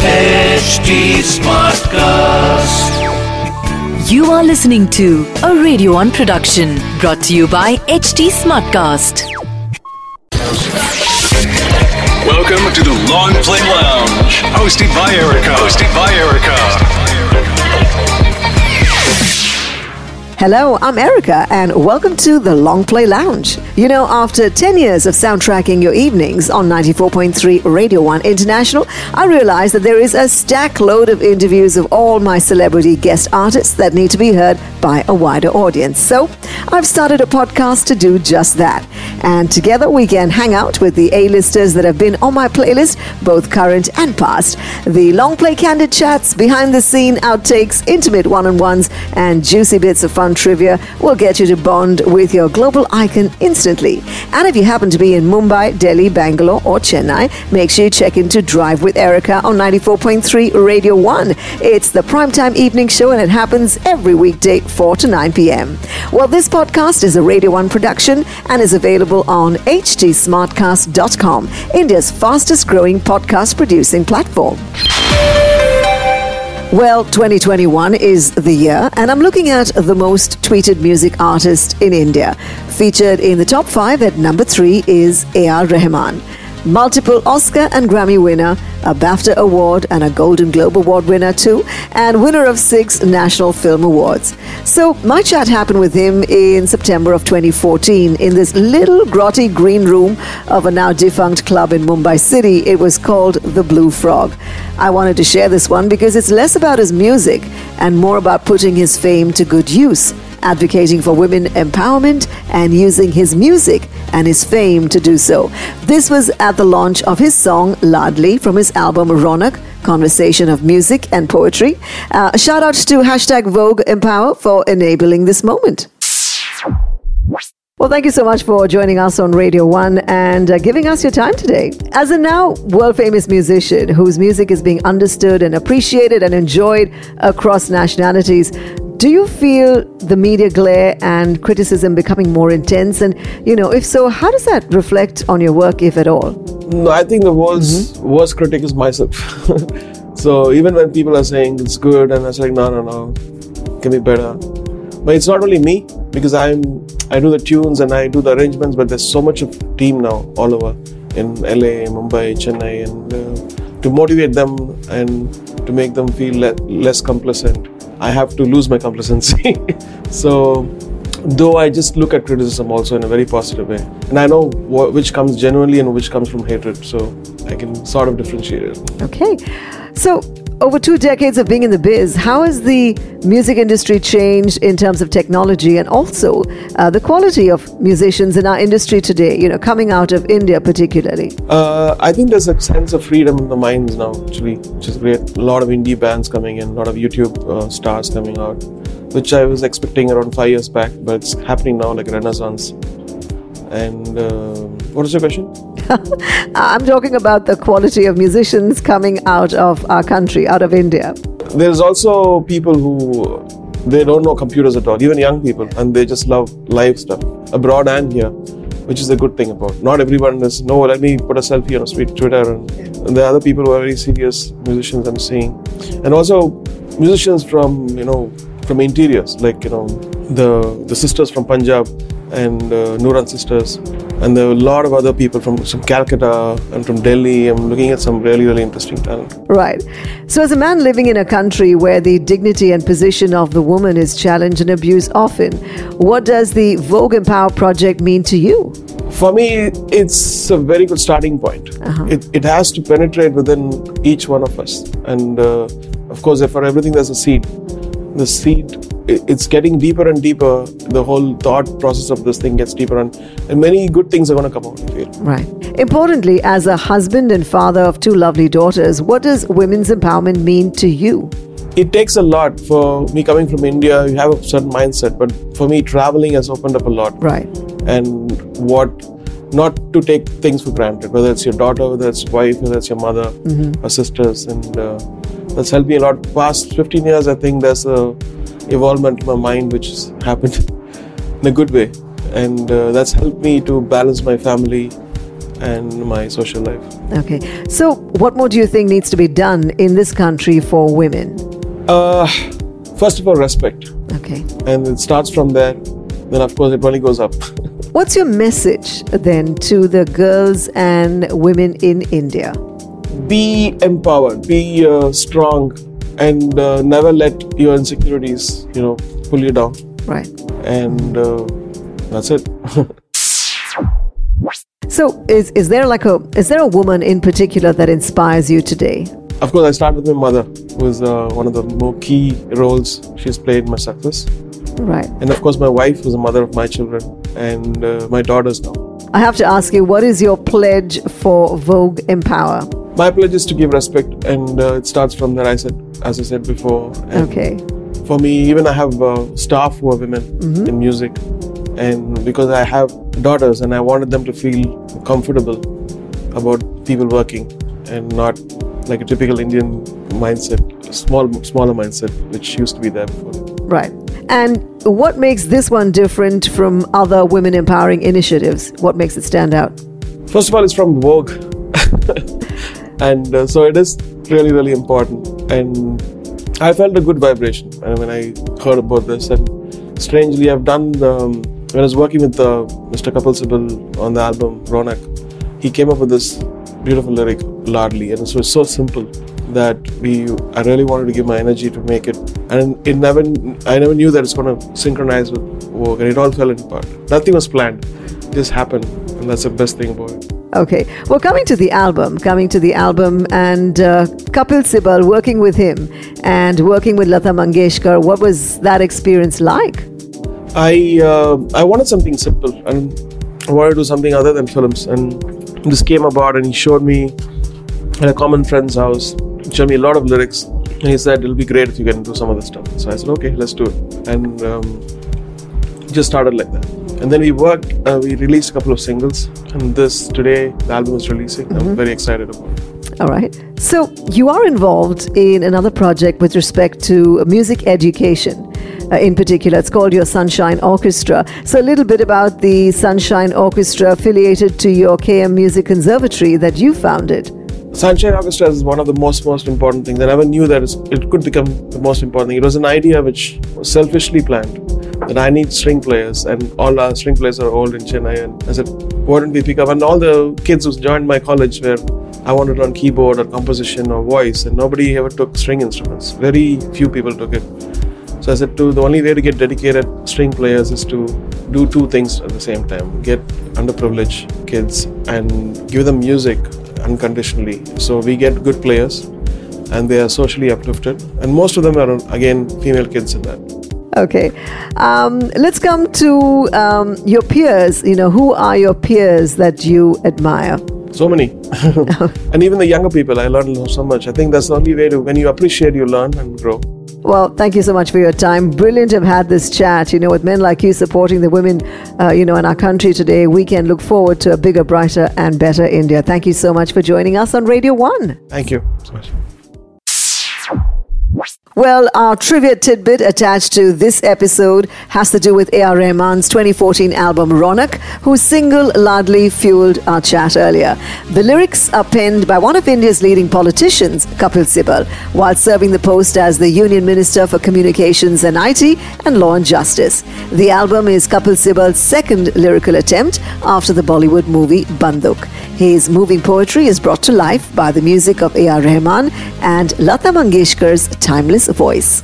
HT Smartcast. You are listening to a Radio One production brought to you by HT Smartcast. Welcome to the Long Play Lounge, hosted by Erica. Hello, I'm Erica and welcome to the Long Play Lounge. You know, after 10 years of soundtracking your evenings on 94.3 Radio 1 International, I realized that there is a stack load of interviews of all my celebrity guest artists that need to be heard by a wider audience. So, I've started a podcast to do just that. And together we can hang out with the A-listers that have been on my playlist, both current and past. The Long Play Candid Chats, behind the scene outtakes, intimate one-on-ones and juicy bits of fun trivia will get you to bond with your global icon instantly. And if you happen to be in Mumbai, Delhi, Bangalore or Chennai, make sure you check in to Drive with Erica on 94.3 Radio 1. It's the primetime evening show and it happens every weekday 4 to 9 p.m. Well, this podcast is a Radio 1 production and is available on htsmartcast.com, India's fastest growing podcast producing platform. Well, 2021 is the year and I'm looking at the most tweeted music artist in India. Featured in the top 5 at number 3 is A.R. Rahman. Multiple Oscar and Grammy winner, a BAFTA award and a Golden Globe award winner too, and winner of 6 National Film Awards. So my chat happened with him in September of 2014 in this little grotty green room of a now defunct club in Mumbai city. It was called The Blue Frog. I wanted to share this one because it's less about his music and more about putting his fame to good use, advocating for women empowerment and using his music and his fame to do so. This was at the launch of his song Ladli from his album Ronak, Conversation of Music and Poetry. Shout out to hashtag Vogue Empower for enabling this moment. Well, thank you so much for joining us on Radio 1 and giving us your time today. As a now world-famous musician whose music is being understood and appreciated and enjoyed across nationalities, do you feel the media glare and criticism becoming more intense? And, you know, if so, how does that reflect on your work, if at all? No, I think the world's worst critic is myself. So even when people are saying it's good and I was like, no, it can be better. But it's not only me, because I do the tunes and I do the arrangements, but there's so much of team now all over in LA, Mumbai, Chennai, and to motivate them and to make them feel less complacent, I have to lose my complacency. So, though I just look at criticism also in a very positive way. And I know which comes genuinely and which comes from hatred. So, I can sort of differentiate it. Okay. So, over 2 decades of being in the biz, how has the music industry changed in terms of technology and also the quality of musicians in our industry today, you know, coming out of India particularly? I think there's a sense of freedom in the minds now, actually, which is great. A lot of indie bands coming in, a lot of YouTube stars coming out, which I was expecting around 5 years back, but it's happening now like a renaissance. And what is your question? I'm talking about the quality of musicians coming out of our country, out of India. There's also people who, they don't know computers at all, even young people, and they just love live stuff, abroad and here, which is the good thing about. Not everyone is, no, let me put a selfie on a Twitter, and the other people who are very serious musicians I'm seeing. And also musicians from interiors, like, the sisters from Punjab, and Nooran Sisters, and there were a lot of other people from Calcutta and from Delhi. I'm looking at some really, really interesting talent. Right. So as a man living in a country where the dignity and position of the woman is challenged and abused often, what does the Vogue Empower project mean to you? For me, it's a very good starting point. Uh-huh. It has to penetrate within each one of us. And of course, for everything there's a seed. The seed, it's getting deeper and deeper. The whole thought process of this thing gets deeper and many good things are going to come out, I feel. Right. Importantly, as a husband and father of 2 lovely daughters, what does women's empowerment mean to you? It takes a lot. For me, coming from India, you have a certain mindset. But for me, traveling has opened up a lot. Right. And not to take things for granted, whether it's your daughter, whether it's wife, whether it's your mother, mm-hmm. or sisters. And that's helped me a lot. Past 15 years, I think there's a evolvement in my mind which has happened in a good way, and that's helped me to balance my family and my social life. Okay. So what more do you think needs to be done in this country for women? First of all, respect. Okay. And it starts from there. Then, of course, it only goes up. What's your message then to the girls and women in India? Be empowered, be strong, and never let your insecurities, pull you down. Right. And that's it. So, is there a woman in particular that inspires you today? Of course, I start with my mother, who is one of the more key roles she's played in my success. Right. And of course, my wife, who's the mother of my children, and my daughters now. I have to ask you, what is your pledge for Vogue Empower? My pledge is to give respect, and it starts from there. As I said before. Okay. For me, even I have staff who are women in music. And because I have daughters and I wanted them to feel comfortable about people working and not like a typical Indian mindset, smaller mindset, which used to be there before. Right. And what makes this one different from other women empowering initiatives? What makes it stand out? First of all, it's from Vogue. And so it is really, really important. And I felt a good vibration when I heard about this. And strangely, I've done when I was working with Mr. Kapil Sibal on the album Ronak, he came up with this beautiful lyric, Ladli, and it was so simple that I really wanted to give my energy to make it, and I never knew that it's going to synchronize with work, and it all fell apart. Nothing was planned, it just happened, and that's the best thing about it. Okay, well, coming to the album and Kapil Sibal, working with him and working with Lata Mangeshkar, what was that experience like? I wanted something simple, and I wanted to do something other than films, and this came about, and he showed me at a common friend's house, he showed me a lot of lyrics, and he said, it'll be great if you can do some other stuff. So I said, okay, let's do it, and just started like that. And then we worked, we released a couple of singles, and today the album is releasing. I'm very excited about it. All right. So you are involved in another project with respect to music education in particular. It's called your Sunshine Orchestra. So a little bit about the Sunshine Orchestra affiliated to your KM Music Conservatory that you founded. Sunshine Orchestra is one of the most important things. I never knew that it could become the most important thing. It was an idea which was selfishly planned. That I need string players, and all our string players are old in Chennai. And I said, why don't we pick up? And all the kids who joined my college where I wanted to learn keyboard or composition or voice, and nobody ever took string instruments. Very few people took it. So I said, the only way to get dedicated string players is to do two things at the same time. Get underprivileged kids and give them music unconditionally. So we get good players, and they are socially uplifted. And most of them are, again, female kids in that. Okay, let's come to your peers. Who are your peers that you admire? So many. And even the younger people, I learned so much. I think that's the only way when you appreciate, you learn and grow. Well, thank you so much for your time. Brilliant to have had this chat, with men like you supporting the women, in our country today. We can look forward to a bigger, brighter and better India. Thank you so much for joining us on Radio One. Thank you so much. Well, our trivia tidbit attached to this episode has to do with A.R. Rahman's 2014 album Ronak, whose single Ladli fueled our chat earlier. The lyrics are penned by one of India's leading politicians, Kapil Sibal, while serving the post as the Union Minister for Communications and IT and Law and Justice. The album is Kapil Sibal's second lyrical attempt after the Bollywood movie Banduk. His moving poetry is brought to life by the music of A.R. Rahman and Lata Mangeshkar's timeless voice.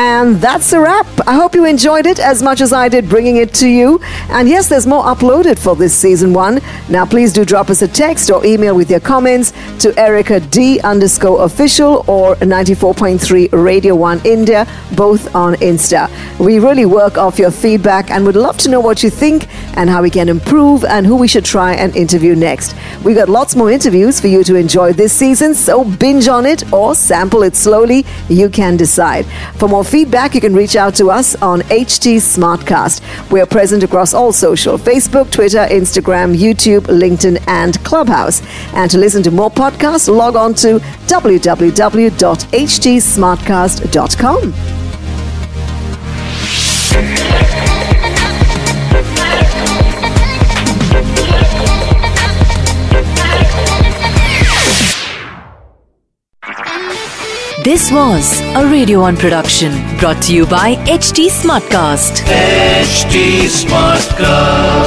And that's a wrap. I hope you enjoyed it as much as I did bringing it to you. And yes, there's more uploaded for this season 1. Now, please do drop us a text or email with your comments to Erica_D_official or 94.3 Radio 1 India, both on Insta. We really work off your feedback and would love to know what you think and how we can improve and who we should try and interview next. We got lots more interviews for you to enjoy this season, so binge on it or sample it slowly. You can decide. For more feedback, you can reach out to us on HT Smartcast. We are present across all social: Facebook, Twitter, Instagram, YouTube, LinkedIn and Clubhouse. And to listen to more podcasts, log on to www.htsmartcast.com. This was a Radio One production brought to you by HT Smartcast. HT Smartcast.